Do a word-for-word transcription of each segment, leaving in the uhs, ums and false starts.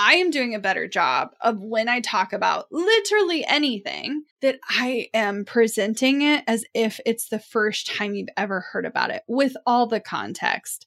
I am doing a better job of when I talk about literally anything that I am presenting it as if it's the first time you've ever heard about it with all the context.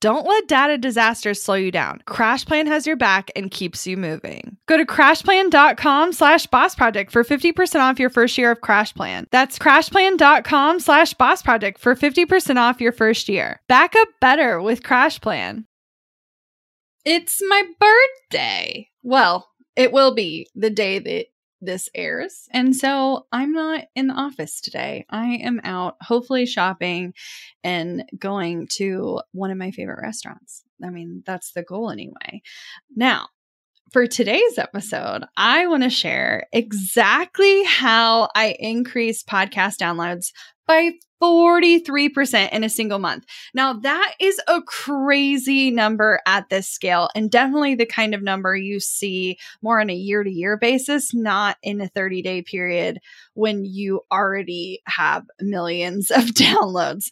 Don't let data disasters slow you down. CrashPlan has your back and keeps you moving. Go to CrashPlan.com slash Boss Project for fifty percent off your first year of CrashPlan. That's CrashPlan.com slash Boss Project for fifty percent off your first year. Back up better with CrashPlan. It's my birthday. Well, it will be the day that this airs. And so I'm not in the office today. I am out, hopefully shopping and going to one of my favorite restaurants. I mean, that's the goal anyway. Now, for today's episode, I want to share exactly how I increased podcast downloads by forty-three percent in a single month. Now, that is a crazy number at this scale, and definitely the kind of number you see more on a year-to-year basis, not in a thirty-day period when you already have millions of downloads.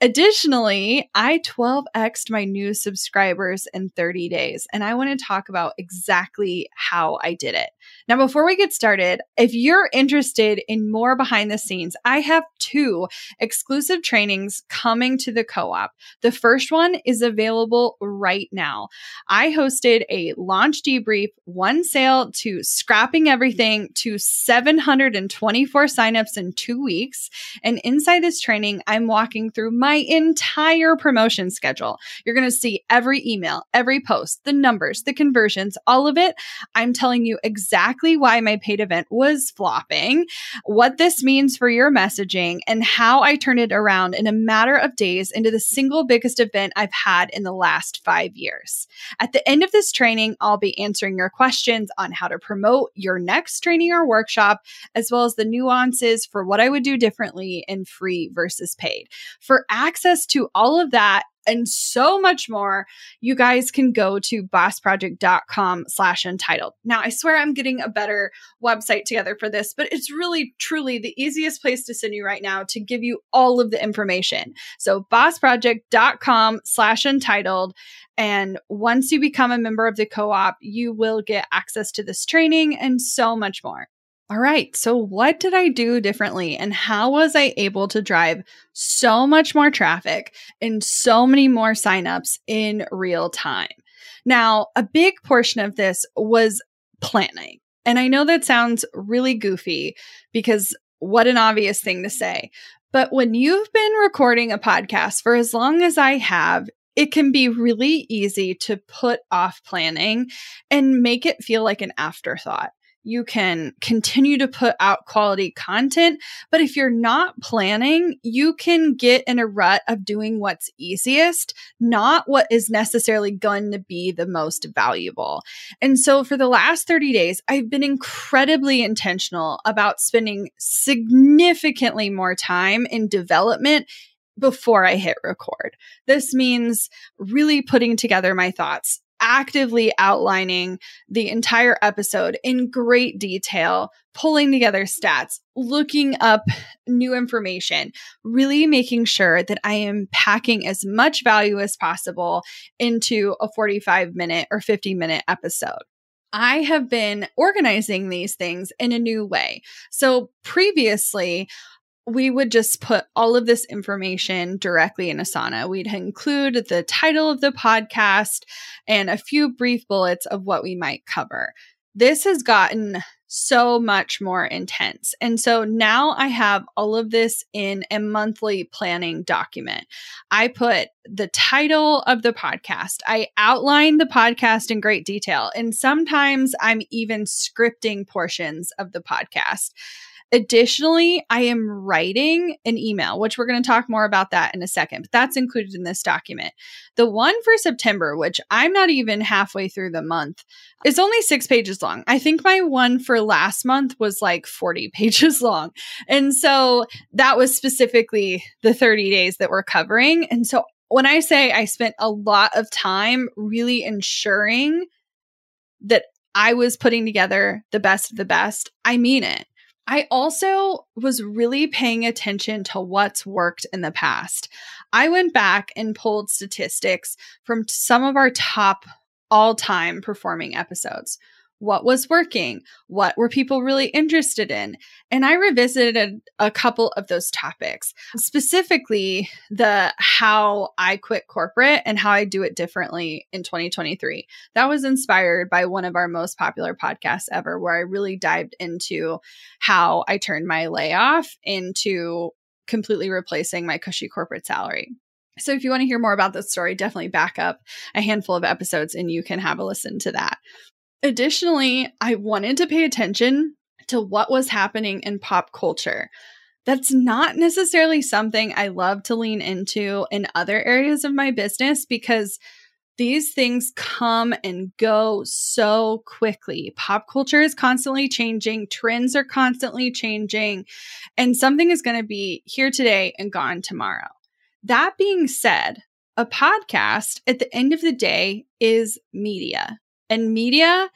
Additionally, I twelve X'd my new subscribers in thirty days, and I want to talk about exactly how I did it. Now, before we get started, if you're interested in more behind the scenes, I have two exclusive trainings coming to the co-op. The first one is available right now. I hosted a launch debrief, one sale to scrapping everything to seven hundred twenty-four signups in two weeks. And inside this training, I'm walking through my entire promotion schedule. You're going to see every email, every post, the numbers, the conversions, all of it. I'm telling you exactly why my paid event was flopping, what this means for your messaging, and how I turned it around in a matter of days into the single biggest event I've had in the last five years. At the end of this training, I'll be answering your questions on how to promote your next training or workshop, as well as the nuances for what I would do differently in free versus paid. For access to all of that and so much more, you guys can go to bossproject.com slash untitled. Now, I swear I'm getting a better website together for this, but it's really, truly the easiest place to send you right now to give you all of the information. So bossproject.com slash untitled. And once you become a member of the co-op, you will get access to this training and so much more. All right, so what did I do differently and how was I able to drive so much more traffic and so many more signups in real time? Now, a big portion of this was planning. And I know that sounds really goofy because what an obvious thing to say. But when you've been recording a podcast for as long as I have, it can be really easy to put off planning and make it feel like an afterthought. You can continue to put out quality content, but if you're not planning, you can get in a rut of doing what's easiest, not what is necessarily going to be the most valuable. And so for the last thirty days, I've been incredibly intentional about spending significantly more time in development before I hit record. This means really putting together my thoughts, actively outlining the entire episode in great detail, pulling together stats, looking up new information, really making sure that I am packing as much value as possible into a forty-five minute or fifty minute episode. I have been organizing these things in a new way. So previously, we would just put all of this information directly in Asana. We'd include the title of the podcast and a few brief bullets of what we might cover. This has gotten so much more intense. And so now I have all of this in a monthly planning document. I put the title of the podcast. I outline the podcast in great detail. And sometimes I'm even scripting portions of the podcast. Additionally, I am writing an email, which we're going to talk more about that in a second, but that's included in this document. The one for September, which I'm not even halfway through the month, is only six pages long. I think my one for last month was like forty pages long. And so that was specifically the thirty days that we're covering. And so when I say I spent a lot of time really ensuring that I was putting together the best of the best, I mean it. I also was really paying attention to what's worked in the past. I went back and pulled statistics from some of our top all-time performing episodes. What was working? What were people really interested in? And I revisited a, a couple of those topics, specifically the how I quit corporate and how I do it differently in twenty twenty-three. That was inspired by one of our most popular podcasts ever, where I really dived into how I turned my layoff into completely replacing my cushy corporate salary. So if you want to hear more about this story, definitely back up a handful of episodes and you can have a listen to that. Additionally, I wanted to pay attention to what was happening in pop culture. That's not necessarily something I love to lean into in other areas of my business because these things come and go so quickly. Pop culture is constantly changing. Trends are constantly changing. And something is going to be here today and gone tomorrow. That being said, a podcast at the end of the day is media. And media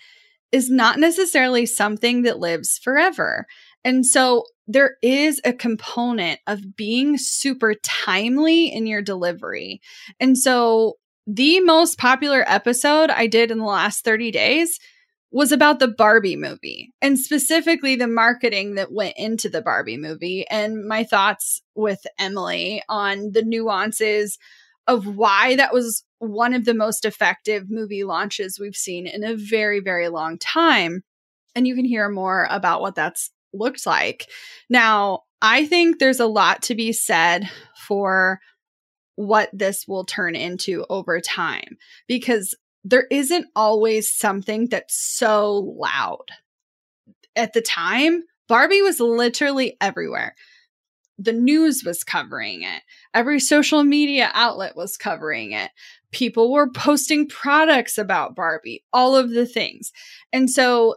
is not necessarily something that lives forever. And so there is a component of being super timely in your delivery. And so the most popular episode I did in the last thirty days was about the Barbie movie and specifically the marketing that went into the Barbie movie and my thoughts with Emily on the nuances of why that was one of the most effective movie launches we've seen in a very, very long time. And you can hear more about what that's looked like. Now, I think there's a lot to be said for what this will turn into over time, because there isn't always something that's so loud. At the time, Barbie was literally everywhere. The news was covering it. Every social media outlet was covering it. People were posting products about Barbie, all of the things. And so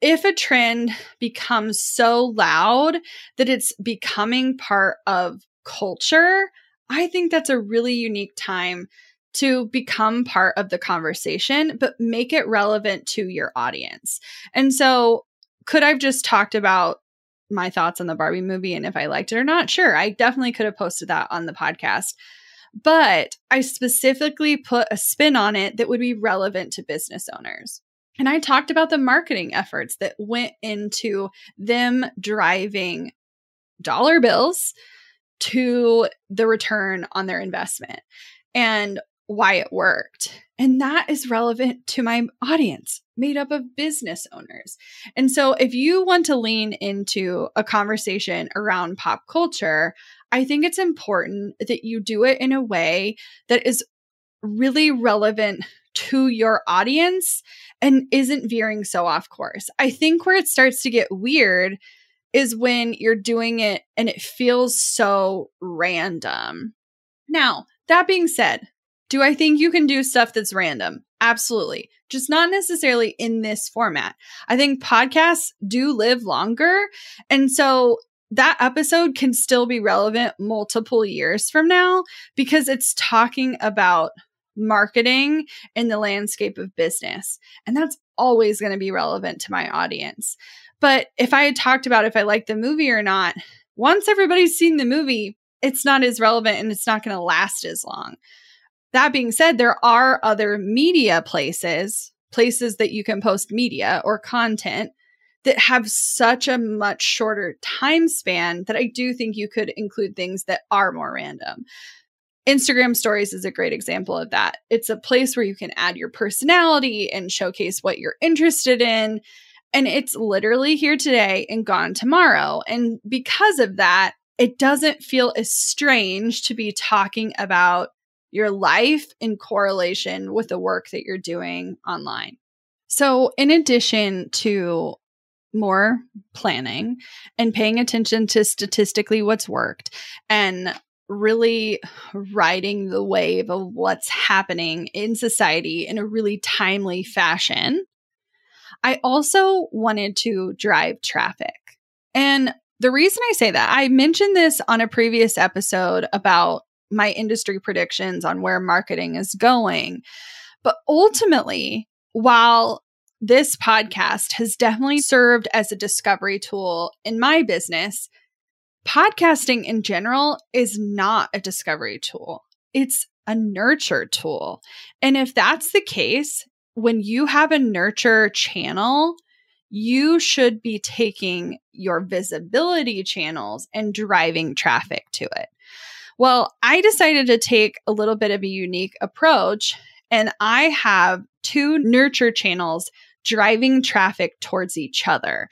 if a trend becomes so loud that it's becoming part of culture, I think that's a really unique time to become part of the conversation, but make it relevant to your audience. And so could I've just talked about my thoughts on the Barbie movie and if I liked it or not? Sure, I definitely could have posted that on the podcast, but I specifically put a spin on it that would be relevant to business owners. And I talked about the marketing efforts that went into them driving dollar bills to the return on their investment and why it worked. And that is relevant to my audience made up of business owners. And so if you want to lean into a conversation around pop culture, I think it's important that you do it in a way that is really relevant to your audience and isn't veering so off course. I think where it starts to get weird is when you're doing it and it feels so random. Now, that being said, do I think you can do stuff that's random? Absolutely. Just not necessarily in this format. I think podcasts do live longer. And so that episode can still be relevant multiple years from now because it's talking about marketing in the landscape of business. And that's always going to be relevant to my audience. But if I had talked about if I liked the movie or not, once everybody's seen the movie, it's not as relevant and it's not going to last as long. That being said, there are other media places, places that you can post media or content that have such a much shorter time span that I do think you could include things that are more random. Instagram stories is a great example of that. It's a place where you can add your personality and showcase what you're interested in. And it's literally here today and gone tomorrow. And because of that, it doesn't feel as strange to be talking about your life in correlation with the work that you're doing online. So in addition to more planning and paying attention to statistically what's worked and really riding the wave of what's happening in society in a really timely fashion, I also wanted to drive traffic. And the reason I say that, I mentioned this on a previous episode about my industry predictions on where marketing is going. But ultimately, while this podcast has definitely served as a discovery tool in my business, podcasting in general is not a discovery tool. It's a nurture tool. And if that's the case, when you have a nurture channel, you should be taking your visibility channels and driving traffic to it. Well, I decided to take a little bit of a unique approach, and I have two nurture channels driving traffic towards each other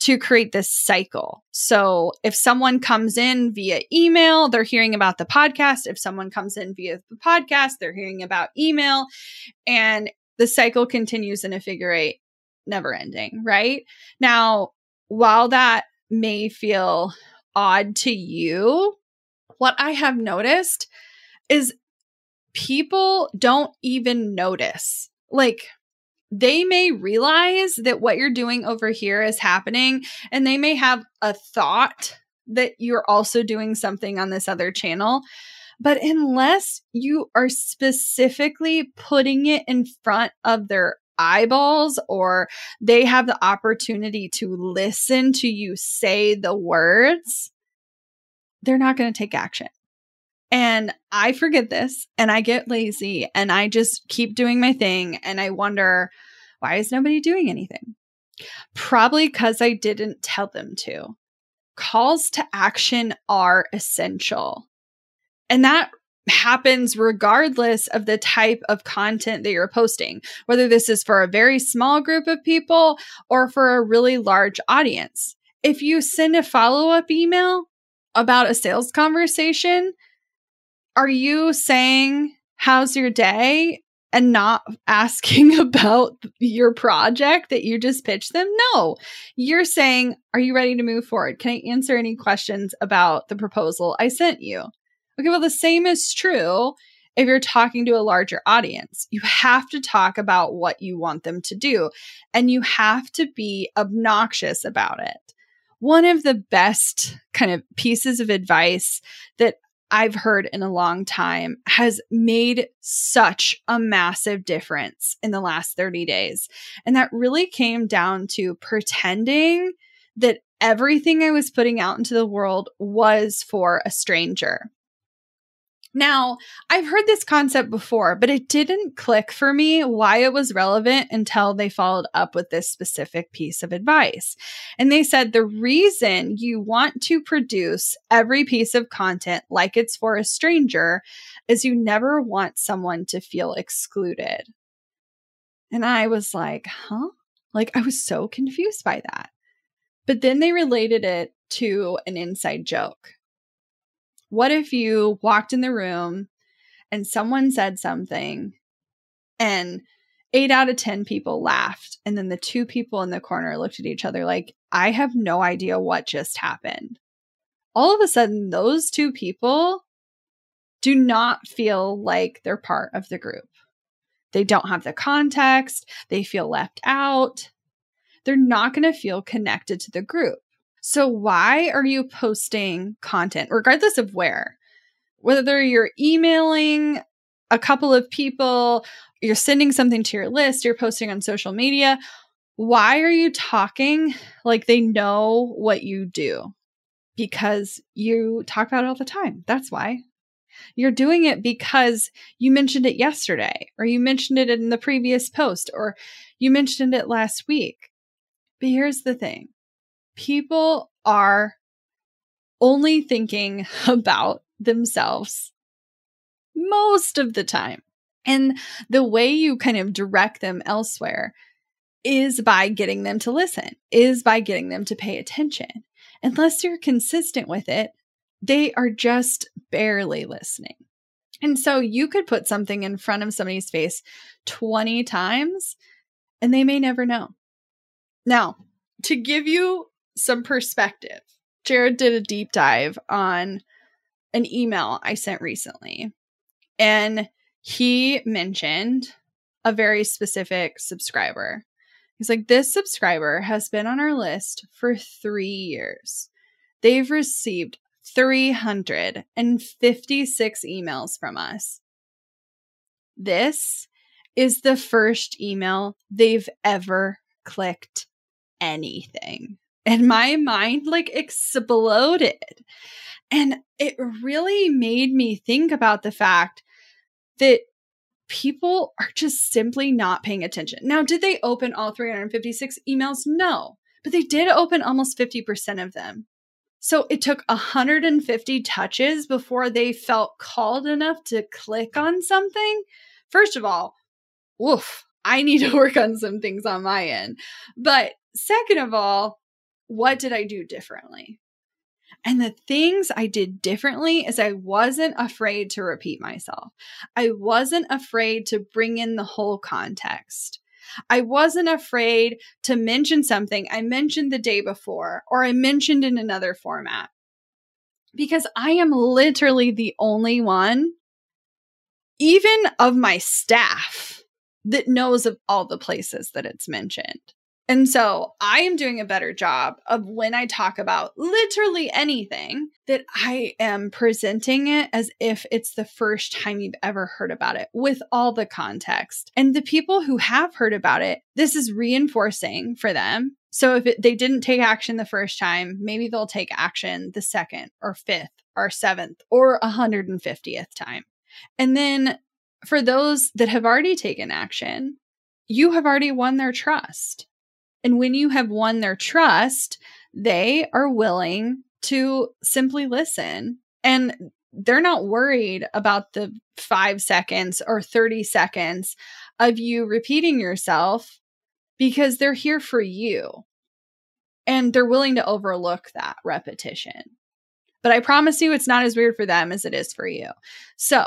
to create this cycle. So if someone comes in via email, they're hearing about the podcast. If someone comes in via the podcast, they're hearing about email. And the cycle continues in a figure eight, never ending, right? Now, while that may feel odd to you, what I have noticed is people don't even notice. Like, they may realize that what you're doing over here is happening, and they may have a thought that you're also doing something on this other channel. But unless you are specifically putting it in front of their eyeballs, or they have the opportunity to listen to you say the words, they're not going to take action. And I forget this, and I get lazy, and I just keep doing my thing, and I wonder, why is nobody doing anything? Probably because I didn't tell them to. Calls to action are essential. And that happens regardless of the type of content that you're posting, whether this is for a very small group of people or for a really large audience. If you send a follow-up email about a sales conversation, are you saying, how's your day? And not asking about your project that you just pitched them? No, you're saying, are you ready to move forward? Can I answer any questions about the proposal I sent you? Okay, well, the same is true if you're talking to a larger audience. You have to talk about what you want them to do, and you have to be obnoxious about it. One of the best kind of pieces of advice that I've heard in a long time has made such a massive difference in the last thirty days. And that really came down to pretending that everything I was putting out into the world was for a stranger. Now, I've heard this concept before, but it didn't click for me why it was relevant until they followed up with this specific piece of advice. And they said the reason you want to produce every piece of content like it's for a stranger is you never want someone to feel excluded. And I was like, huh? Like, I was so confused by that. But then they related it to an inside joke. What if you walked in the room and someone said something and eight out of ten people laughed, and then the two people in the corner looked at each other like, I have no idea what just happened. All of a sudden, those two people do not feel like they're part of the group. They don't have the context. They feel left out. They're not going to feel connected to the group. So why are you posting content, regardless of where? Whether you're emailing a couple of people, you're sending something to your list, you're posting on social media. Why are you talking like they know what you do? Because you talk about it all the time. That's why. You're doing it because you mentioned it yesterday, or you mentioned it in the previous post, or you mentioned it last week. But here's the thing. People are only thinking about themselves most of the time. And the way you kind of direct them elsewhere is by getting them to listen, is by getting them to pay attention. Unless you're consistent with it, they are just barely listening. And so you could put something in front of somebody's face twenty times and they may never know. Now, to give you some perspective, Jared did a deep dive on an email I sent recently, and he mentioned a very specific subscriber. He's like, this subscriber has been on our list for three years. They've received three hundred fifty-six emails from us. This is the first email they've ever clicked anything. And my mind like exploded. And it really made me think about the fact that people are just simply not paying attention. Now, did they open all three hundred fifty-six emails? No, but they did open almost fifty percent of them. So it took one hundred fifty touches before they felt called enough to click on something. First of all, woof, I need to work on some things on my end. But second of all, what did I do differently? And the things I did differently is I wasn't afraid to repeat myself. I wasn't afraid to bring in the whole context. I wasn't afraid to mention something I mentioned the day before, or I mentioned in another format, because I am literally the only one, even of my staff, that knows of all the places that it's mentioned. And so I am doing a better job of, when I talk about literally anything, that I am presenting it as if it's the first time you've ever heard about it, with all the context. And the people who have heard about it, this is reinforcing for them. So if it, they didn't take action the first time, maybe they'll take action the second or fifth or seventh or one hundred fiftieth time. And then for those that have already taken action, you have already won their trust. And when you have won their trust, they are willing to simply listen. And they're not worried about the five seconds or thirty seconds of you repeating yourself, because they're here for you. And they're willing to overlook that repetition. But I promise you, it's not as weird for them as it is for you. So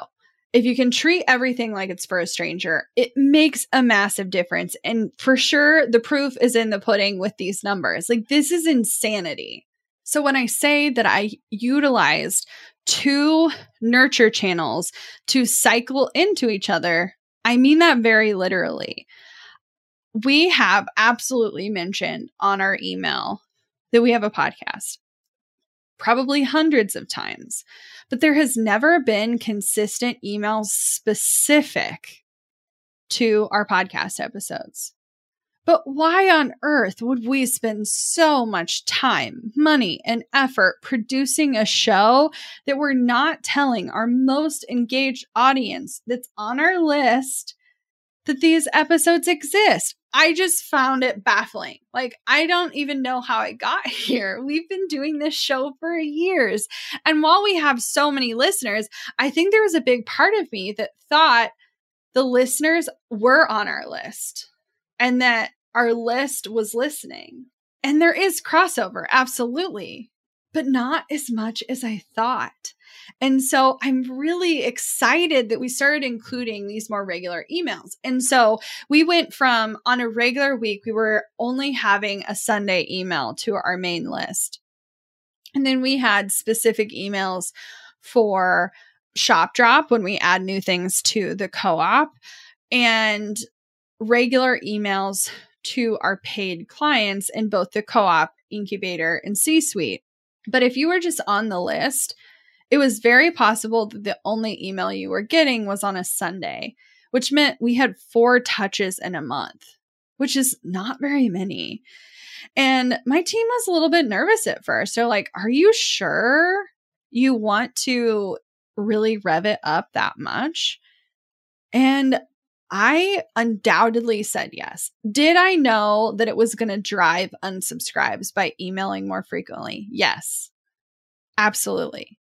if you can treat everything like it's for a stranger, it makes a massive difference. And for sure, the proof is in the pudding with these numbers. Like, this is insanity. So when I say that I utilized two nurture channels to cycle into each other, I mean that very literally. We have absolutely mentioned on our email that we have a podcast, probably hundreds of times, but there has never been consistent emails specific to our podcast episodes. But why on earth would we spend so much time, money, and effort producing a show that we're not telling our most engaged audience that's on our list that these episodes exist? I just found it baffling. Like, I don't even know how it got here. We've been doing this show for years. And while we have so many listeners, I think there was a big part of me that thought the listeners were on our list and that our list was listening. And there is crossover, absolutely, but not as much as I thought. And so I'm really excited that we started including these more regular emails. And so we went from, on a regular week, we were only having a Sunday email to our main list. And then we had specific emails for Shop Drop when we add new things to the co-op, and regular emails to our paid clients in both the co-op, incubator, and C-suite. But if you were just on the list It was very possible that the only email you were getting was on a Sunday, which meant we had four touches in a month, which is not very many. And my team was a little bit nervous at first. They're like, are you sure you want to really rev it up that much? And I undoubtedly said yes. Did I know that it was going to drive unsubscribes by emailing more frequently? Yes, absolutely.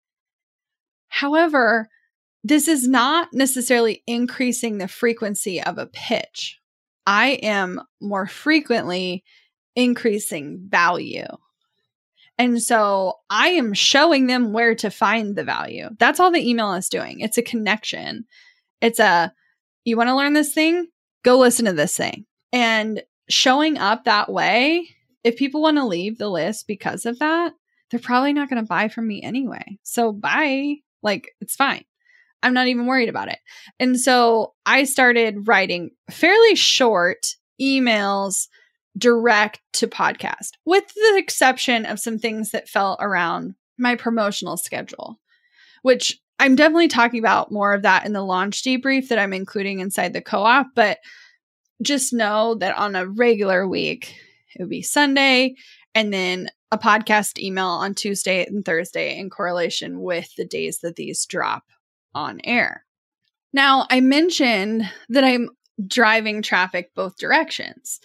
However, this is not necessarily increasing the frequency of a pitch. I am more frequently increasing value. And so I am showing them where to find the value. That's all the email is doing. It's a connection. It's a, you want to learn this thing? Go listen to this thing. And showing up that way, if people want to leave the list because of that, they're probably not going to buy from me anyway. So bye. Like, it's fine. I'm not even worried about it. And so I started writing fairly short emails direct to podcast, with the exception of some things that fell around my promotional schedule, which I'm definitely talking about more of that in the launch debrief that I'm including inside the co-op. But just know that on a regular week, it would be Sunday and then a podcast email on Tuesday and Thursday in correlation with the days that these drop on air. Now, I mentioned that I'm driving traffic both directions.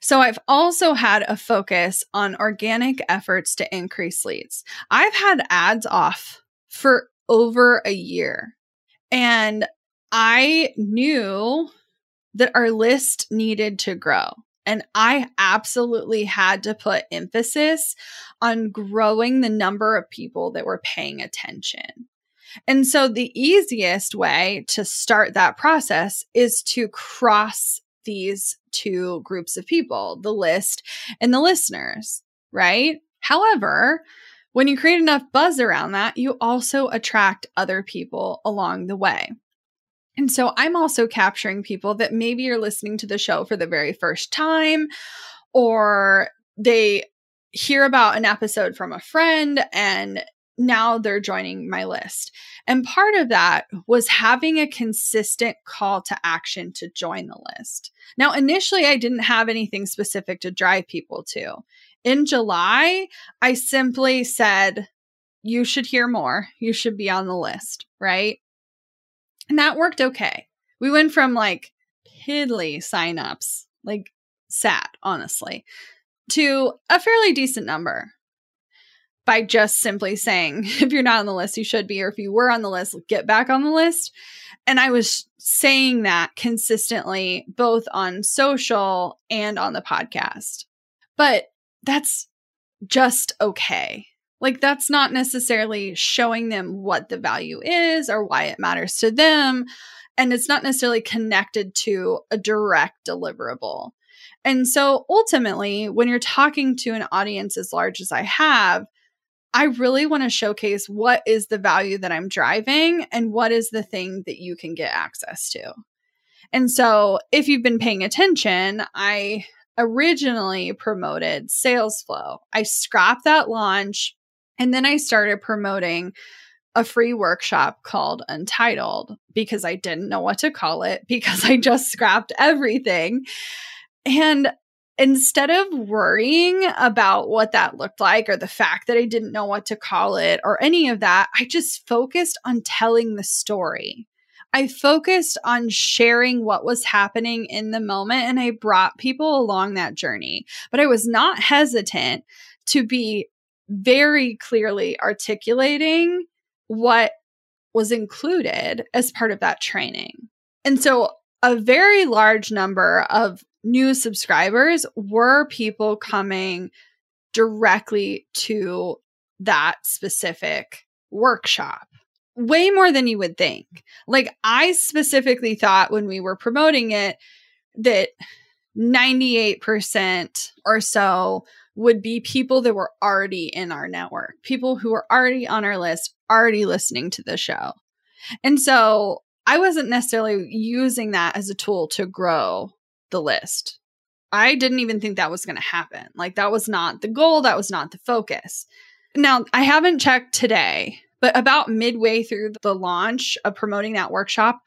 So I've also had a focus on organic efforts to increase leads. I've had ads off for over a year, and I knew that our list needed to grow. And I absolutely had to put emphasis on growing the number of people that were paying attention. And so the easiest way to start that process is to cross these two groups of people, the list and the listeners, right? However, when you create enough buzz around that, you also attract other people along the way. And so I'm also capturing people that maybe are listening to the show for the very first time, or they hear about an episode from a friend and now they're joining my list. And part of that was having a consistent call to action to join the list. Now, initially, I didn't have anything specific to drive people to. In July, I simply said, you should hear more. You should be on the list, right? And that worked okay. We went from like piddly signups, like sad, honestly, to a fairly decent number by just simply saying, if you're not on the list, you should be, or if you were on the list, get back on the list. And I was saying that consistently, both on social and on the podcast. But that's just okay. Like, that's not necessarily showing them what the value is or why it matters to them. And it's not necessarily connected to a direct deliverable. And so ultimately, when you're talking to an audience as large as I have, I really want to showcase what is the value that I'm driving and what is the thing that you can get access to. And so if you've been paying attention, I originally promoted Salesflow. I scrapped that launch. And then I started promoting a free workshop called Untitled because I didn't know what to call it because I just scrapped everything. And instead of worrying about what that looked like or the fact that I didn't know what to call it or any of that, I just focused on telling the story. I focused on sharing what was happening in the moment, and I brought people along that journey. But I was not hesitant to be very clearly articulating what was included as part of that training. And so a very large number of new subscribers were people coming directly to that specific workshop, way more than you would think. Like, I specifically thought when we were promoting it that ninety-eight percent or so would be people that were already in our network, people who were already on our list, already listening to the show. And so I wasn't necessarily using that as a tool to grow the list. I didn't even think that was going to happen. Like, that was not the goal. That was not the focus. Now, I haven't checked today But about midway through the launch of promoting that workshop,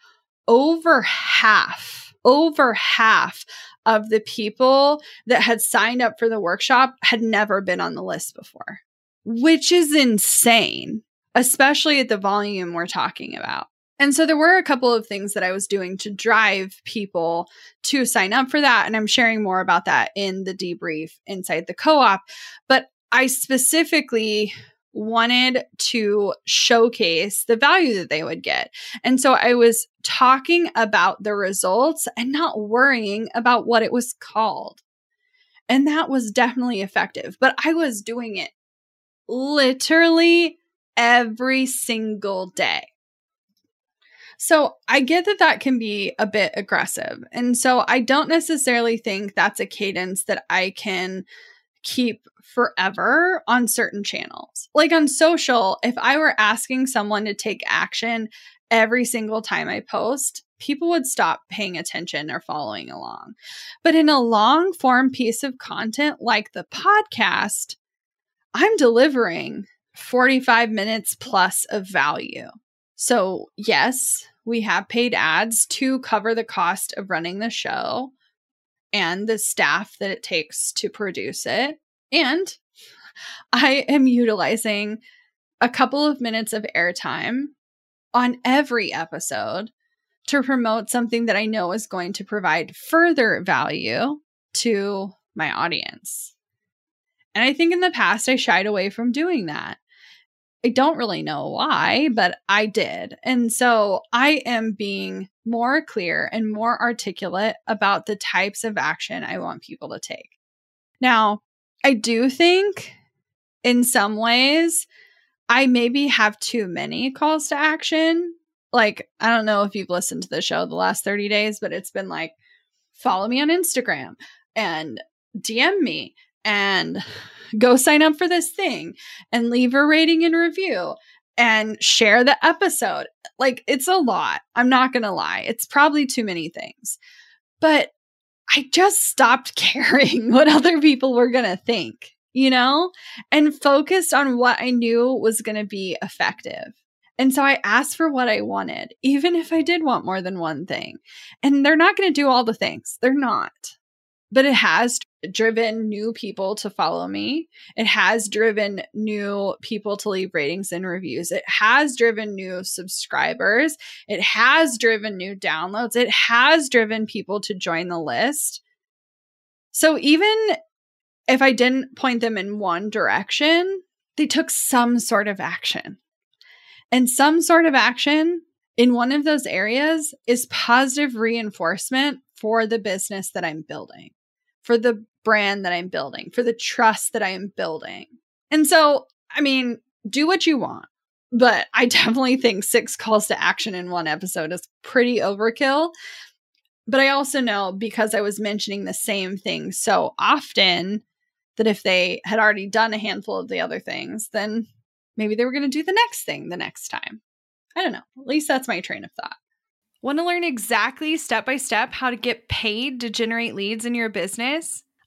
over half, over half of the people that had signed up for the workshop had never been on the list before, which is insane, especially at the volume we're talking about. And so there were a couple of things that I was doing to drive people to sign up for that. And I'm sharing more about that in the debrief inside the co-op. But I specifically wanted to showcase the value that they would get. And so I was talking about the results and not worrying about what it was called. And that was definitely effective. But I was doing it literally every single day. So I get that that can be a bit aggressive. And so I don't necessarily think that's a cadence that I can keep forever on certain channels. Like on social, if I were asking someone to take action every single time I post, people would stop paying attention or following along. But in a long form piece of content like the podcast, I'm delivering forty-five minutes plus of value. So yes, we have paid ads to cover the cost of running the show and the staff that it takes to produce it. And I am utilizing a couple of minutes of airtime on every episode to promote something that I know is going to provide further value to my audience. And I think in the past, I shied away from doing that. I don't really know why, but I did. And so I am being more clear and more articulate about the types of action I want people to take. Now, I do think in some ways I maybe have too many calls to action. Like, I don't know if you've listened to the show the last thirty days, but it's been like, follow me on Instagram and D M me. And go sign up for this thing and leave a rating and review and share the episode. Like, it's a lot. I'm not going to lie. It's probably too many things. But I just stopped caring what other people were going to think, you know, and focused on what I knew was going to be effective. And so I asked for what I wanted, even if I did want more than one thing. And they're not going to do all the things. They're not. But it has driven new people to follow me. It has driven new people to leave ratings and reviews. It has driven new subscribers. It has driven new downloads. It has driven people to join the list. So even if I didn't point them in one direction, they took some sort of action. And some sort of action in one of those areas is positive reinforcement for the business that I'm building, for the brand that I'm building, for the trust that I am building. And so, I mean, do what you want, but I definitely think six calls to action in one episode is pretty overkill. But I also know, because I was mentioning the same thing so often, that if they had already done a handful of the other things, then maybe they were going to do the next thing the next time. I don't know. At least that's my train of thought. Want to learn exactly step-by-step how to get paid to generate leads in your business?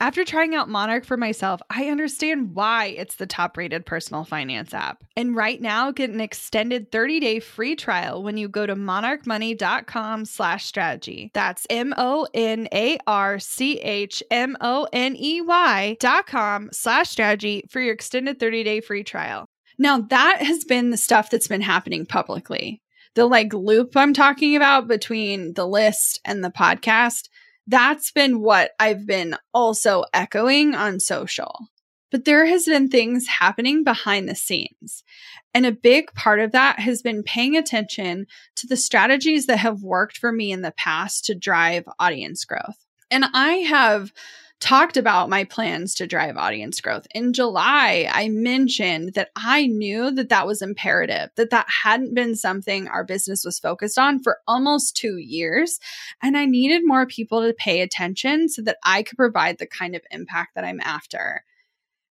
After trying out Monarch for myself, I understand why it's the top-rated personal finance app. And right now, get an extended thirty-day free trial when you go to monarchmoney.com slash strategy. That's M-O-N-A-R-C-H-M-O-N-E-Y dot com slash strategy for your extended thirty-day free trial. Now, that has been the stuff that's been happening publicly. The like loop I'm talking about between the list and the podcast, that's been what I've been also echoing on social. But there has been things happening behind the scenes. And a big part of that has been paying attention to the strategies that have worked for me in the past to drive audience growth. And I have talked about my plans to drive audience growth. In July, I mentioned that I knew that that was imperative, that that hadn't been something our business was focused on for almost two years. And I needed more people to pay attention so that I could provide the kind of impact that I'm after.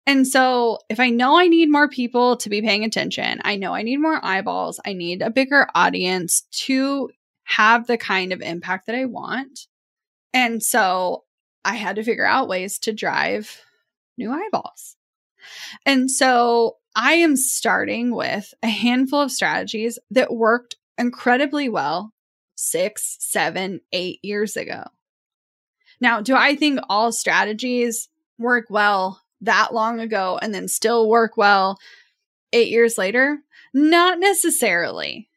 And so if I know I need more people to be paying attention, I know I need more eyeballs, I need a bigger audience to have the kind of impact that I want. And so I had to figure out ways to drive new eyeballs. And so I am starting with a handful of strategies that worked incredibly well six, seven, eight years ago. Now, do I think all strategies work well that long ago and then still work well eight years later? Not necessarily.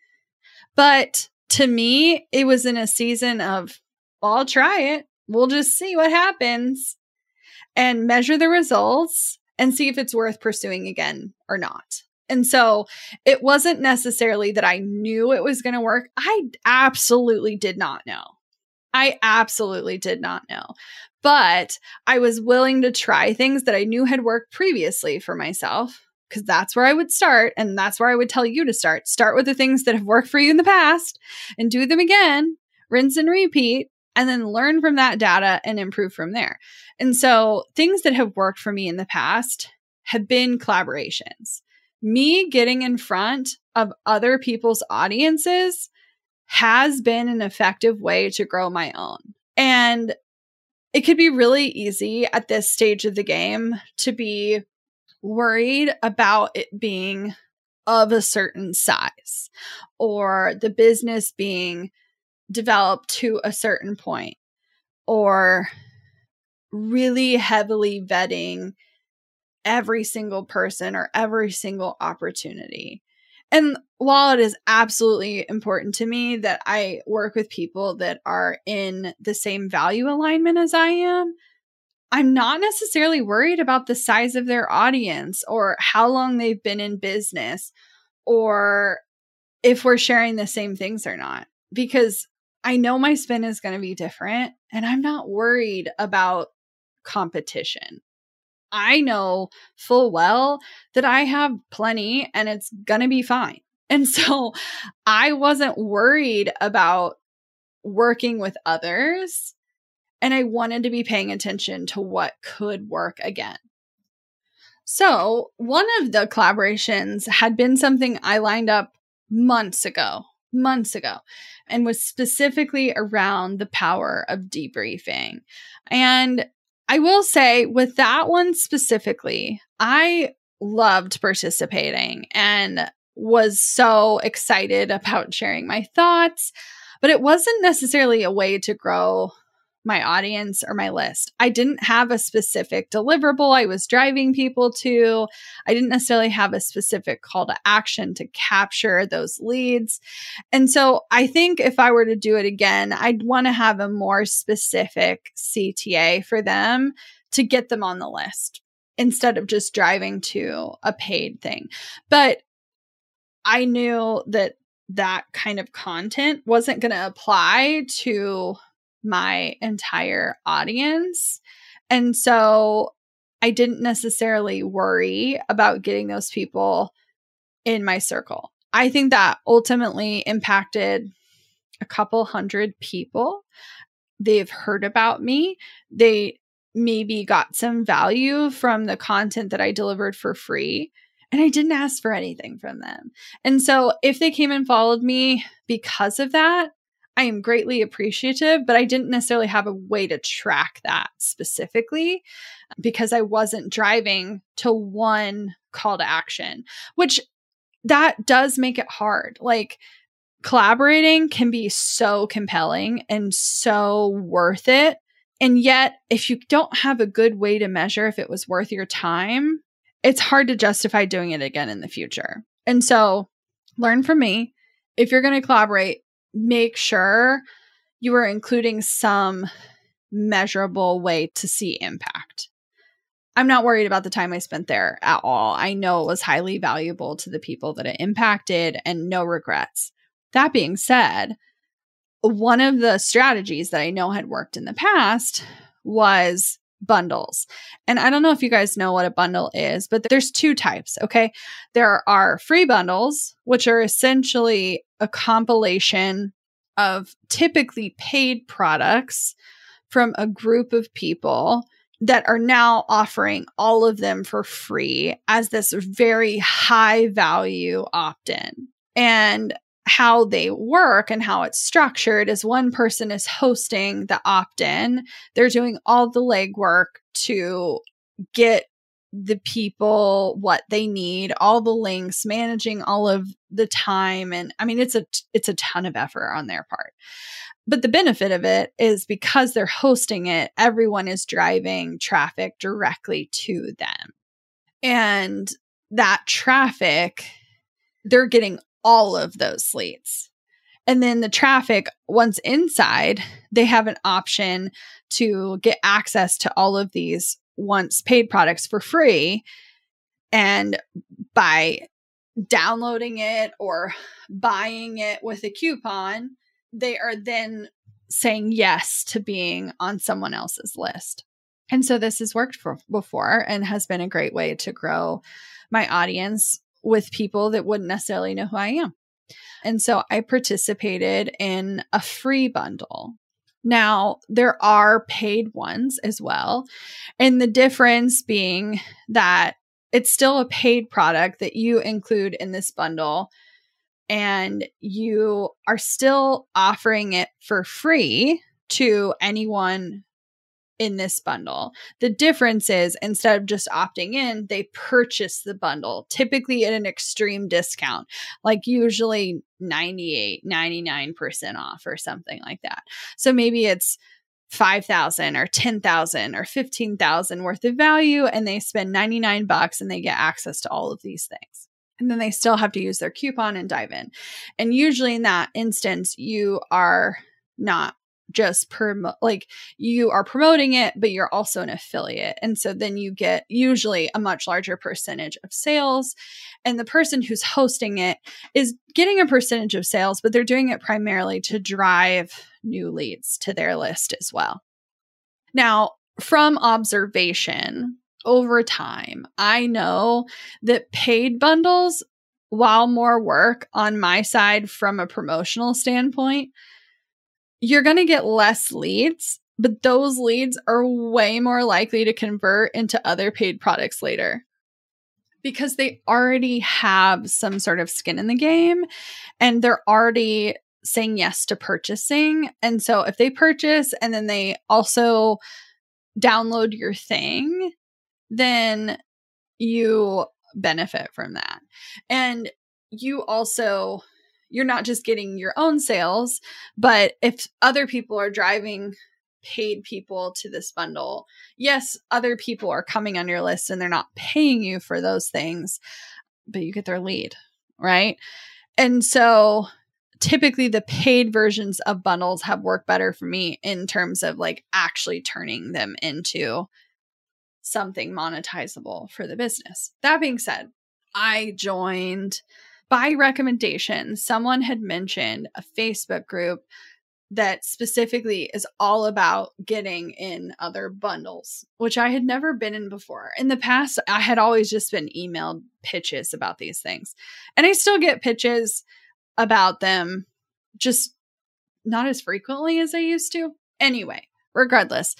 But to me, it was in a season of, well, I'll try it. We'll just see what happens and measure the results and see if it's worth pursuing again or not. And so it wasn't necessarily that I knew it was going to work. I absolutely did not know. I absolutely did not know. But I was willing to try things that I knew had worked previously for myself, because that's where I would start. And that's where I would tell you to start. Start with the things that have worked for you in the past and do them again, rinse and repeat. And then learn from that data and improve from there. And so things that have worked for me in the past have been collaborations. Me getting in front of other people's audiences has been an effective way to grow my own. And it could be really easy at this stage of the game to be worried about it being of a certain size or the business being develop to a certain point, or really heavily vetting every single person or every single opportunity. And while it is absolutely important to me that I work with people that are in the same value alignment as I am, I'm not necessarily worried about the size of their audience or how long they've been in business or if we're sharing the same things or not, because I know my spin is going to be different and I'm not worried about competition. I know full well that I have plenty and it's going to be fine. And so I wasn't worried about working with others, and I wanted to be paying attention to what could work again. So one of the collaborations had been something I lined up months ago, months ago, and was specifically around the power of debriefing. And I will say with that one specifically, I loved participating and was so excited about sharing my thoughts, but it wasn't necessarily a way to grow my audience or my list. I didn't have a specific deliverable I was driving people to. I didn't necessarily have a specific call to action to capture those leads. And so I think if I were to do it again, I'd want to have a more specific C T A for them to get them on the list instead of just driving to a paid thing. But I knew that that kind of content wasn't going to apply to my entire audience. And so I didn't necessarily worry about getting those people in my circle. I think that ultimately impacted a couple hundred people. They've heard about me. They maybe got some value from the content that I delivered for free. And I didn't ask for anything from them. And so if they came and followed me because of that, I am greatly appreciative, but I didn't necessarily have a way to track that specifically because I wasn't driving to one call to action, which that does make it hard. Like collaborating can be so compelling and so worth it. And yet if you don't have a good way to measure if it was worth your time, it's hard to justify doing it again in the future. And so learn from me. If you're going to collaborate, make sure you are including some measurable way to see impact. I'm not worried about the time I spent there at all. I know it was highly valuable to the people that it impacted and no regrets. That being said, one of the strategies that I know had worked in the past was bundles. And I don't know if you guys know what a bundle is, but there's two types, okay? There are free bundles, which are essentially a compilation of typically paid products from a group of people that are now offering all of them for free as this very high value opt-in. And how they work and how it's structured is one person is hosting the opt-in. They're doing all the legwork to get the people what they need, all the links, managing all of the time. And I mean, it's a, it's a ton of effort on their part. But the benefit of it is because they're hosting it, everyone is driving traffic directly to them. And that traffic, they're getting all of those leads. And then the traffic, once inside, they have an option to get access to all of these once paid products for free. And by downloading it or buying it with a coupon, they are then saying yes to being on someone else's list. And so this has worked for before and has been a great way to grow my audience with people that wouldn't necessarily know who I am. And so I participated in a free bundle. Now, there are paid ones as well. And the difference being that it's still a paid product that you include in this bundle, and you are still offering it for free to anyone in this bundle. The difference is instead of just opting in, they purchase the bundle, typically at an extreme discount, like usually ninety-eight, ninety-nine percent off or something like that. So maybe it's five thousand or ten thousand or fifteen thousand worth of value, and they spend ninety-nine bucks and they get access to all of these things. And then they still have to use their coupon and dive in. And usually in that instance, you are not just promote, like you are promoting it, but you're also an affiliate. And so then you get usually a much larger percentage of sales. And the person who's hosting it is getting a percentage of sales, but they're doing it primarily to drive new leads to their list as well. Now, from observation over time, I know that paid bundles, while more work on my side from a promotional standpoint, you're going to get less leads, but those leads are way more likely to convert into other paid products later because they already have some sort of skin in the game and they're already saying yes to purchasing. And so if they purchase and then they also download your thing, then you benefit from that. And you also, you're not just getting your own sales, but if other people are driving paid people to this bundle, yes, other people are coming on your list and they're not paying you for those things, but you get their lead, right? And so typically the paid versions of bundles have worked better for me in terms of like actually turning them into something monetizable for the business. That being said, I joined by recommendation. Someone had mentioned a Facebook group that specifically is all about getting in other bundles, which I had never been in before. In the past, I had always just been emailed pitches about these things. And I still get pitches about them, just not as frequently as I used to. Anyway, regardless,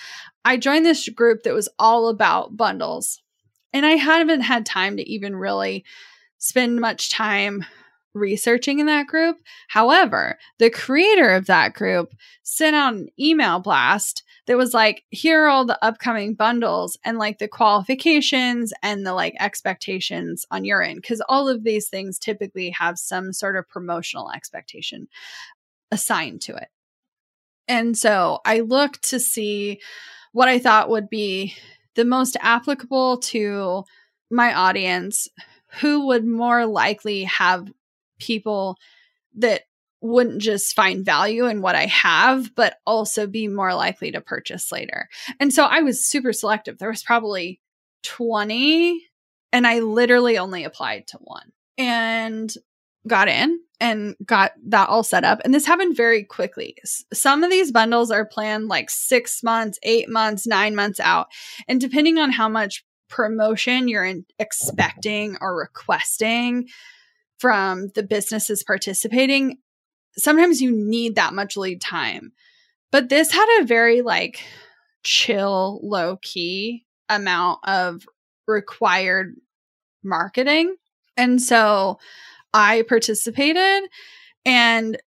I joined this group that was all about bundles, and I haven't had time to even really spend much time researching in that group. However, the creator of that group sent out an email blast that was like, here are all the upcoming bundles and like the qualifications and the like expectations on your end, because all of these things typically have some sort of promotional expectation assigned to it. And so I looked to see what I thought would be the most applicable to my audience, who would more likely have people that wouldn't just find value in what I have, but also be more likely to purchase later. And so I was super selective. There was probably twenty, and I literally only applied to one and got in and got that all set up. And this happened very quickly. Some of these bundles are planned like six months, eight months, nine months out. And depending on how much promotion you're in expecting or requesting from the businesses participating, sometimes you need that much lead time. But this had a very like chill, low key amount of required marketing. And so I participated and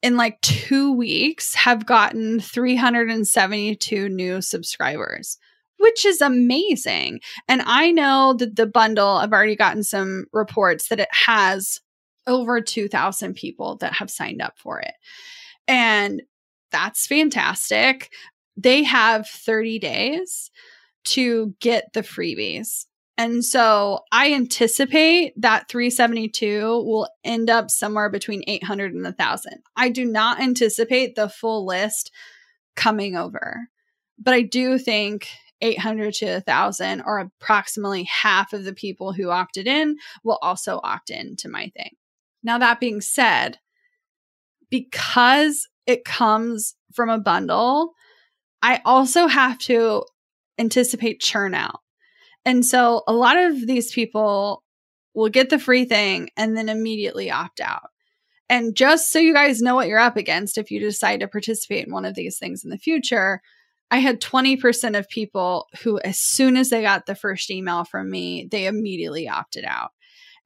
in like two weeks have gotten three hundred seventy-two new subscribers, which is amazing. And I know that the bundle, I've already gotten some reports that it has over two thousand people that have signed up for it. And that's fantastic. They have thirty days to get the freebies. And so I anticipate that three seventy-two will end up somewhere between eight hundred and one thousand. I do not anticipate the full list coming over, but I do think eight hundred to one thousand, or approximately half of the people who opted in, will also opt in to my thing. Now, that being said, because it comes from a bundle, I also have to anticipate churn out. And so a lot of these people will get the free thing and then immediately opt out. And just so you guys know what you're up against, if you decide to participate in one of these things in the future, I had twenty percent of people who, as soon as they got the first email from me, they immediately opted out.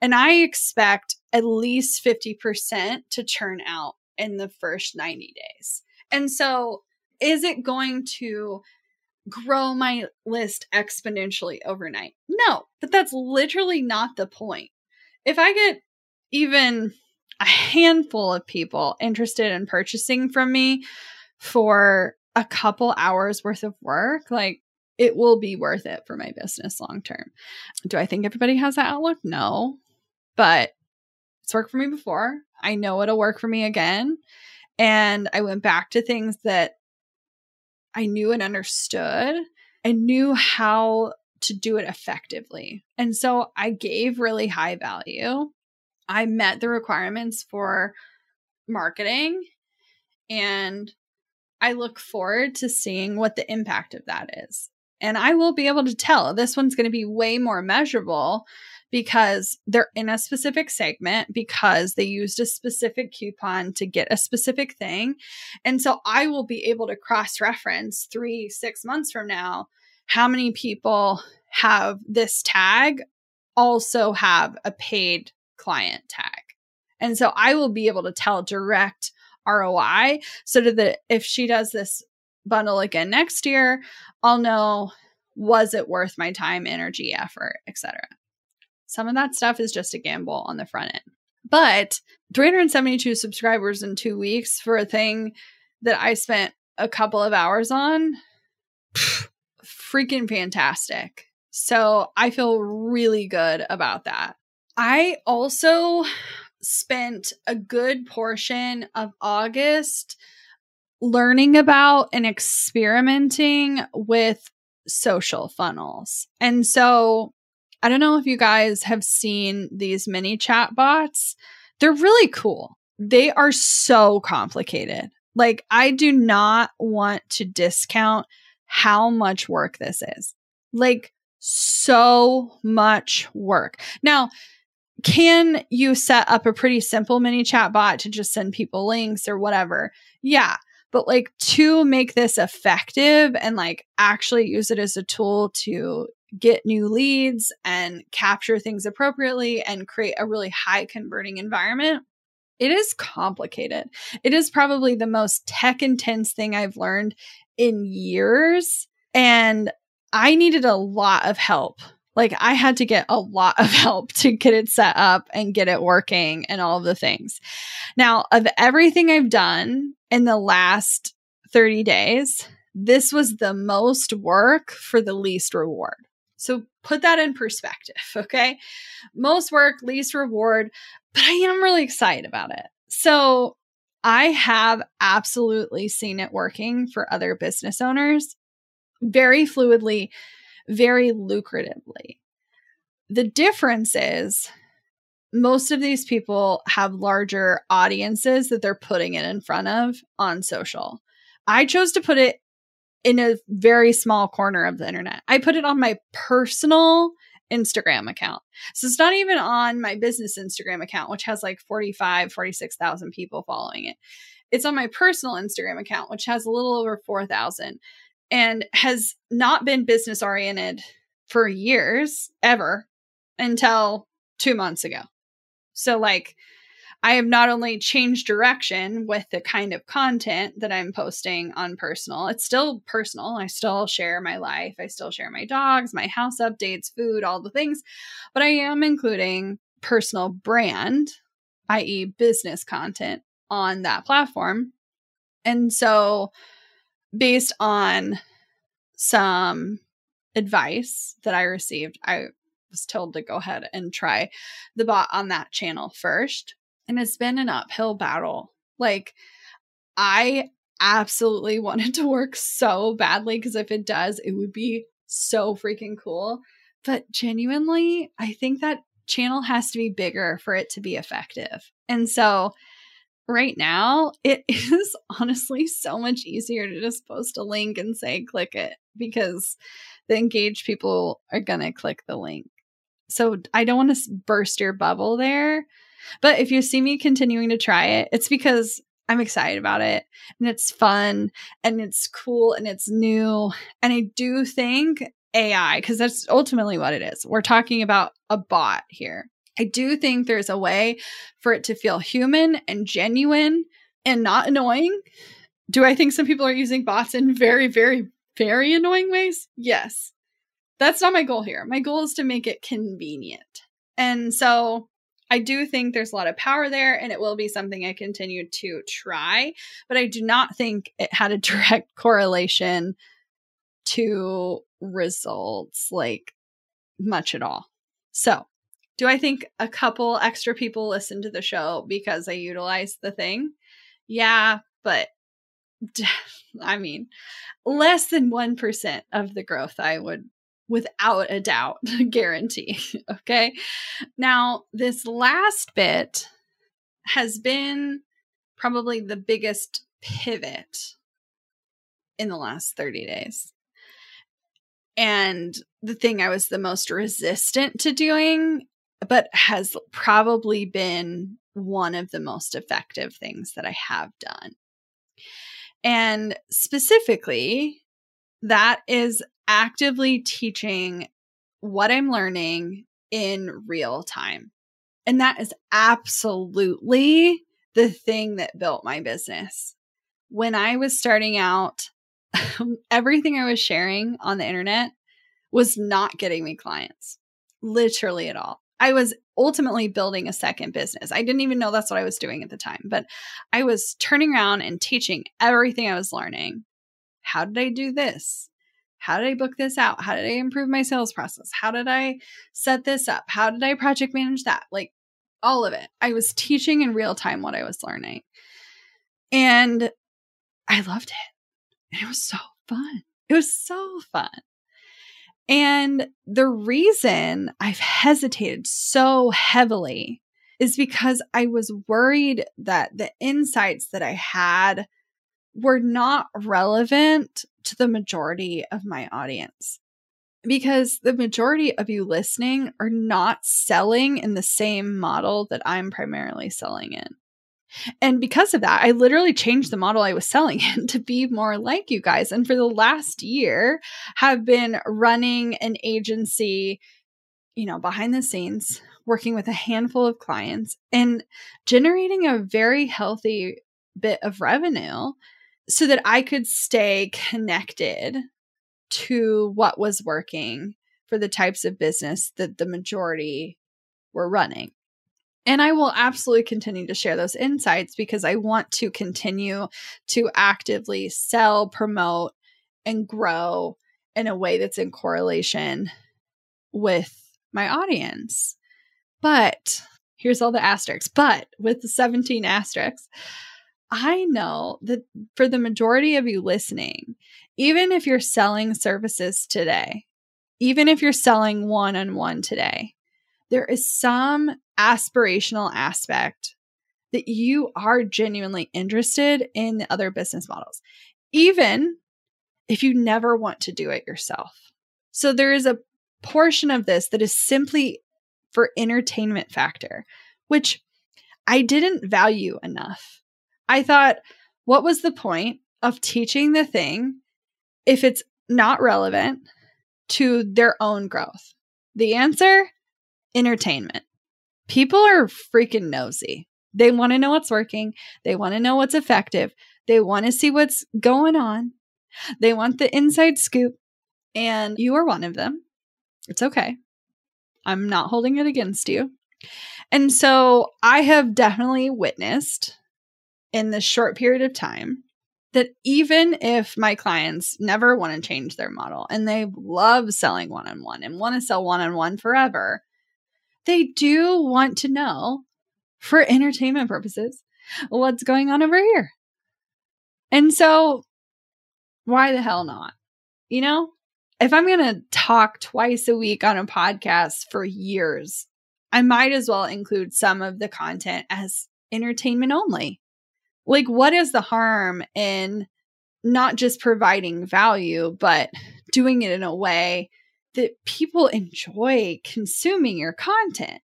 And I expect at least fifty percent to churn out in the first ninety days. And so is it going to grow my list exponentially overnight? No, but that's literally not the point. If I get even a handful of people interested in purchasing from me for a couple hours worth of work, like it will be worth it for my business long term. Do I think everybody has that outlook? No, but it's worked for me before. I know it'll work for me again. And I went back to things that I knew and understood and knew how to do it effectively. And so I gave really high value. I met the requirements for marketing, and I look forward to seeing what the impact of that is. And I will be able to tell. This one's going to be way more measurable because they're in a specific segment, because they used a specific coupon to get a specific thing. And so I will be able to cross-reference three, six months from now, how many people have this tag also have a paid client tag. And so I will be able to tell direct R O I so that if she does this bundle again next year, I'll know, was it worth my time, energy, effort, et cetera. Some of that stuff is just a gamble on the front end. But three hundred seventy-two subscribers in two weeks for a thing that I spent a couple of hours on, pff, freaking fantastic. So I feel really good about that. I also spent a good portion of August learning about and experimenting with social funnels. And so I don't know if you guys have seen these mini chat bots. They're really cool. They are so complicated. Like, I do not want to discount how much work this is. Like, so much work. Now, can you set up a pretty simple mini chat bot to just send people links or whatever? Yeah. But like, to make this effective and like actually use it as a tool to get new leads and capture things appropriately and create a really high converting environment, it is complicated. It is probably the most tech intense thing I've learned in years. And I needed a lot of help. Like, I had to get a lot of help to get it set up and get it working and all of the things. Now, of everything I've done in the last thirty days, this was the most work for the least reward. So put that in perspective, okay? Most work, least reward, but I am really excited about it. So I have absolutely seen it working for other business owners very fluidly, very lucratively. The difference is most of these people have larger audiences that they're putting it in front of on social. I chose to put it in a very small corner of the internet. I put it on my personal Instagram account. So it's not even on my business Instagram account, which has like forty-five, forty-six thousand people following it. It's on my personal Instagram account, which has a little over four thousand. And has not been business oriented for years, ever, until two months ago. So like, I have not only changed direction with the kind of content that I'm posting on personal, it's still personal. I still share my life. I still share my dogs, my house updates, food, all the things. But I am including personal brand, that is business content on that platform. And so based on some advice that I received, I was told to go ahead and try the bot on that channel first. And it's been an uphill battle. Like, I absolutely wanted to work so badly because if it does, it would be so freaking cool. But genuinely, I think that channel has to be bigger for it to be effective. And so right now, it is honestly so much easier to just post a link and say, click it, because the engaged people are going to click the link. So I don't want to burst your bubble there. But if you see me continuing to try it, it's because I'm excited about it and it's fun and it's cool and it's new. And I do think A I, because that's ultimately what it is. We're talking about a bot here. I do think there's a way for it to feel human and genuine and not annoying. Do I think some people are using bots in very, very, very annoying ways? Yes. That's not my goal here. My goal is to make it convenient. And so I do think there's a lot of power there, and it will be something I continue to try. But I do not think it had a direct correlation to results, like, much at all. So do I think a couple extra people listen to the show because I utilize the thing? Yeah, but I mean, less than one percent of the growth I would without a doubt guarantee. Okay. Now, this last bit has been probably the biggest pivot in the last thirty days. And the thing I was the most resistant to doing, but has probably been one of the most effective things that I have done. And specifically, that is actively teaching what I'm learning in real time. And that is absolutely the thing that built my business. When I was starting out, everything I was sharing on the internet was not getting me clients, literally at all. I was ultimately building a second business. I didn't even know that's what I was doing at the time, but I was turning around and teaching everything I was learning. How did I do this? How did I book this out? How did I improve my sales process? How did I set this up? How did I project manage that? Like all of it. I was teaching in real time what I was learning. And I loved it. And it was so fun. It was so fun. And the reason I've hesitated so heavily is because I was worried that the insights that I had were not relevant to the majority of my audience. Because the majority of you listening are not selling in the same model that I'm primarily selling in. And because of that, I literally changed the model I was selling in to be more like you guys. And for the last year, have been running an agency, you know, behind the scenes, working with a handful of clients and generating a very healthy bit of revenue so that I could stay connected to what was working for the types of business that the majority were running. And I will absolutely continue to share those insights because I want to continue to actively sell, promote, and grow in a way that's in correlation with my audience. But here's all the asterisks. But with the seventeen asterisks, I know that for the majority of you listening, even if you're selling services today, even if you're selling one-on-one today, there is some aspirational aspect that you are genuinely interested in the other business models, even if you never want to do it yourself. So there is a portion of this that is simply for entertainment factor, which I didn't value enough. I thought, what was the point of teaching the thing if it's not relevant to their own growth? The answer, entertainment. People are freaking nosy. They want to know what's working. They want to know what's effective. They want to see what's going on. They want the inside scoop. And you are one of them. It's okay. I'm not holding it against you. And so I have definitely witnessed in this short period of time that even if my clients never want to change their model and they love selling one-on-one and want to sell one-on-one forever, they do want to know, for entertainment purposes, what's going on over here. And so, why the hell not? You know, if I'm going to talk twice a week on a podcast for years, I might as well include some of the content as entertainment only. Like, what is the harm in not just providing value, but doing it in a way that people enjoy consuming your content?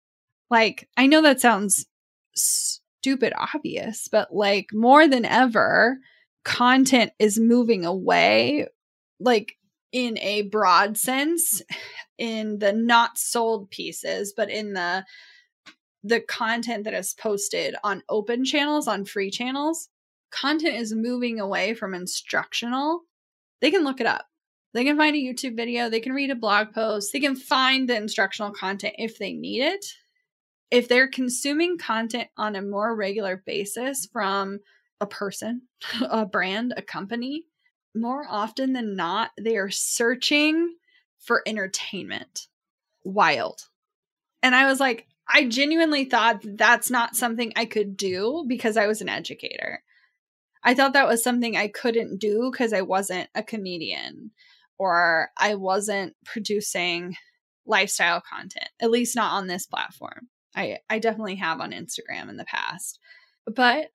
Like, I know that sounds stupid obvious, but like more than ever, content is moving away, like in a broad sense, in the not sold pieces, but in the the content that is posted on open channels, on free channels. Content is moving away from instructional. They can look it up. They can find a YouTube video. They can read a blog post. They can find the instructional content if they need it. If they're consuming content on a more regular basis from a person, a brand, a company, more often than not, they are searching for entertainment. Wild. And I was like, I genuinely thought that's not something I could do because I was an educator. I thought that was something I couldn't do because I wasn't a comedian or I wasn't producing lifestyle content, at least not on this platform. I, I definitely have on Instagram in the past, but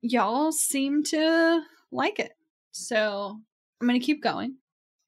y'all seem to like it. So I'm going to keep going.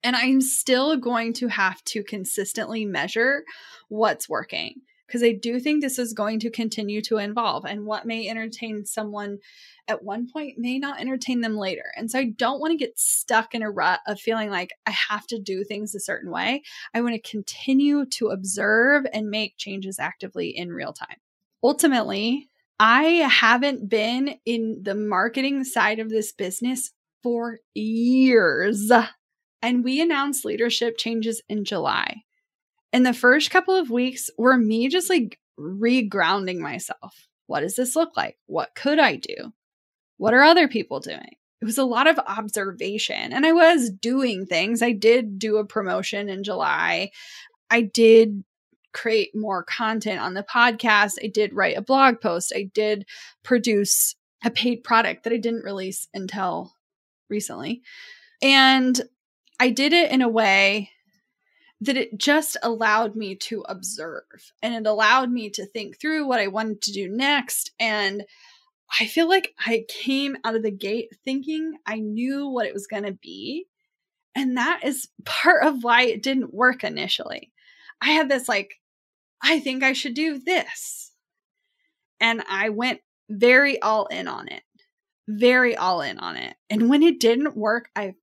And I'm still going to have to consistently measure what's working because I do think this is going to continue to evolve, and what may entertain someone at one point may not entertain them later. And so I don't want to get stuck in a rut of feeling like I have to do things a certain way. I want to continue to observe and make changes actively in real time. Ultimately, I haven't been in the marketing side of this business for years. And we announced leadership changes in July. And the first couple of weeks were me just like regrounding myself. What does this look like? What could I do? What are other people doing? It was a lot of observation. And I was doing things. I did do a promotion in July. I did create more content on the podcast. I did write a blog post. I did produce a paid product that I didn't release until recently. And I did it in a way that it just allowed me to observe, and it allowed me to think through what I wanted to do next. And I feel like I came out of the gate thinking I knew what it was going to be. And that is part of why it didn't work initially. I had this like, I think I should do this. And I went very all in on it, very all in on it. And when it didn't work, I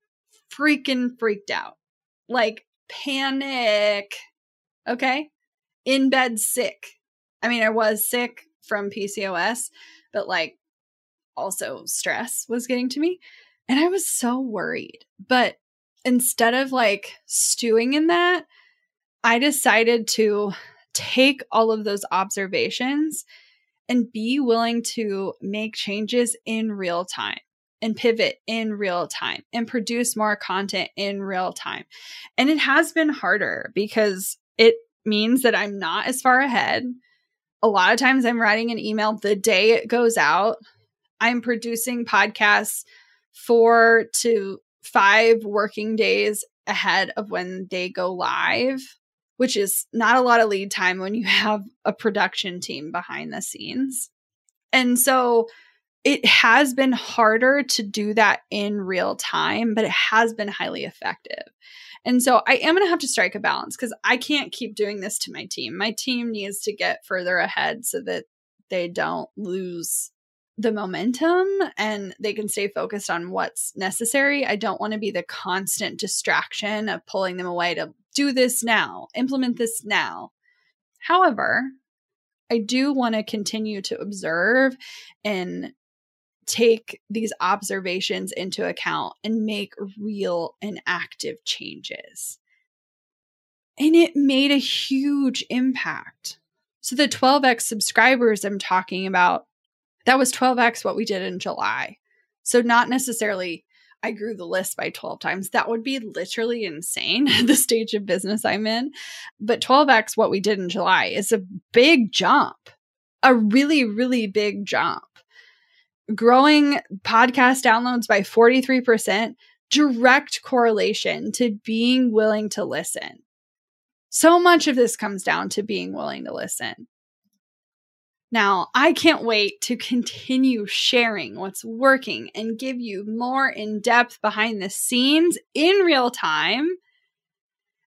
freaking freaked out, like panic. Okay. In bed sick. I mean, I was sick from P C O S, but like also stress was getting to me and I was so worried. But instead of like stewing in that, I decided to take all of those observations and be willing to make changes in real time, and pivot in real time, and produce more content in real time. And it has been harder because it means that I'm not as far ahead. A lot of times I'm writing an email the day it goes out. I'm producing podcasts four to five working days ahead of when they go live, which is not a lot of lead time when you have a production team behind the scenes. And so it has been harder to do that in real time, but it has been highly effective. And so I am going to have to strike a balance because I can't keep doing this to my team. My team needs to get further ahead so that they don't lose the momentum and they can stay focused on what's necessary. I don't want to be the constant distraction of pulling them away to do this now, implement this now. However, I do want to continue to observe and take these observations into account and make real and active changes. And it made a huge impact. So the twelve X subscribers I'm talking about, that was twelve X what we did in July. So not necessarily I grew the list by twelve times. That would be literally insane at the stage of business I'm in. But twelve X what we did in July is a big jump, a really, really big jump. Growing podcast downloads by forty-three percent, direct correlation to being willing to listen. So much of this comes down to being willing to listen. Now, I can't wait to continue sharing what's working and give you more in-depth behind the scenes in real time.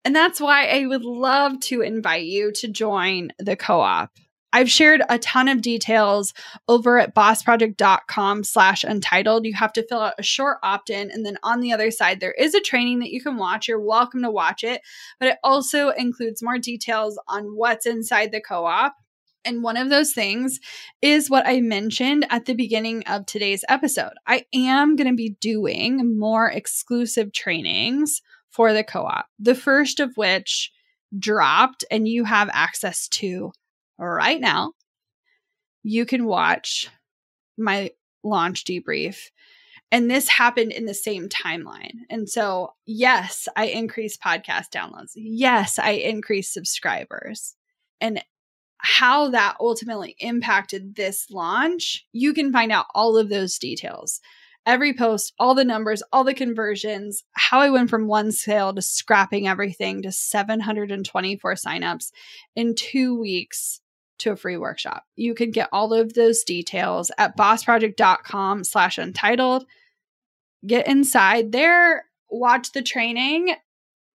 And that's why I would love to invite you to join the co-op. I've shared a ton of details over at bossproject.com slash untitled. You have to fill out a short opt-in. And then on the other side, there is a training that you can watch. You're welcome to watch it. But it also includes more details on what's inside the co-op. And one of those things is what I mentioned at the beginning of today's episode. I am going to be doing more exclusive trainings for the co-op, the first of which dropped and you have access to right now. You can watch my launch debrief. And this happened in the same timeline. And so, yes, I increased podcast downloads. Yes, I increased subscribers. And how that ultimately impacted this launch, you can find out all of those details every post, all the numbers, all the conversions, how I went from one sale to scrapping everything to seven hundred twenty-four signups in two weeks to a free workshop. You can get all of those details at bossproject.com slash untitled. Get inside there, watch the training,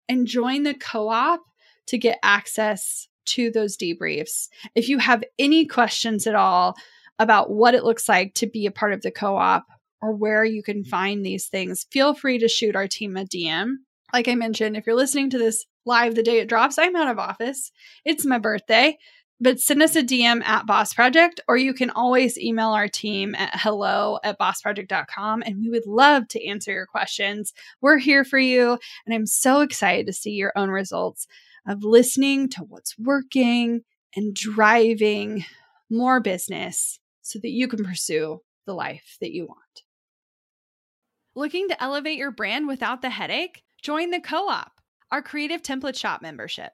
and join the co-op to get access to those debriefs. If you have any questions at all about what it looks like to be a part of the co-op or where you can find these things, feel free to shoot our team a D M. Like I mentioned, if you're listening to this live the day it drops, I'm out of office. It's my birthday. But send us a D M at Boss Project, or you can always email our team at hello at bossproject.com, and we would love to answer your questions. We're here for you, and I'm so excited to see your own results of listening to what's working and driving more business so that you can pursue the life that you want. Looking to elevate your brand without the headache? Join the co-op, our Creative Template Shop membership.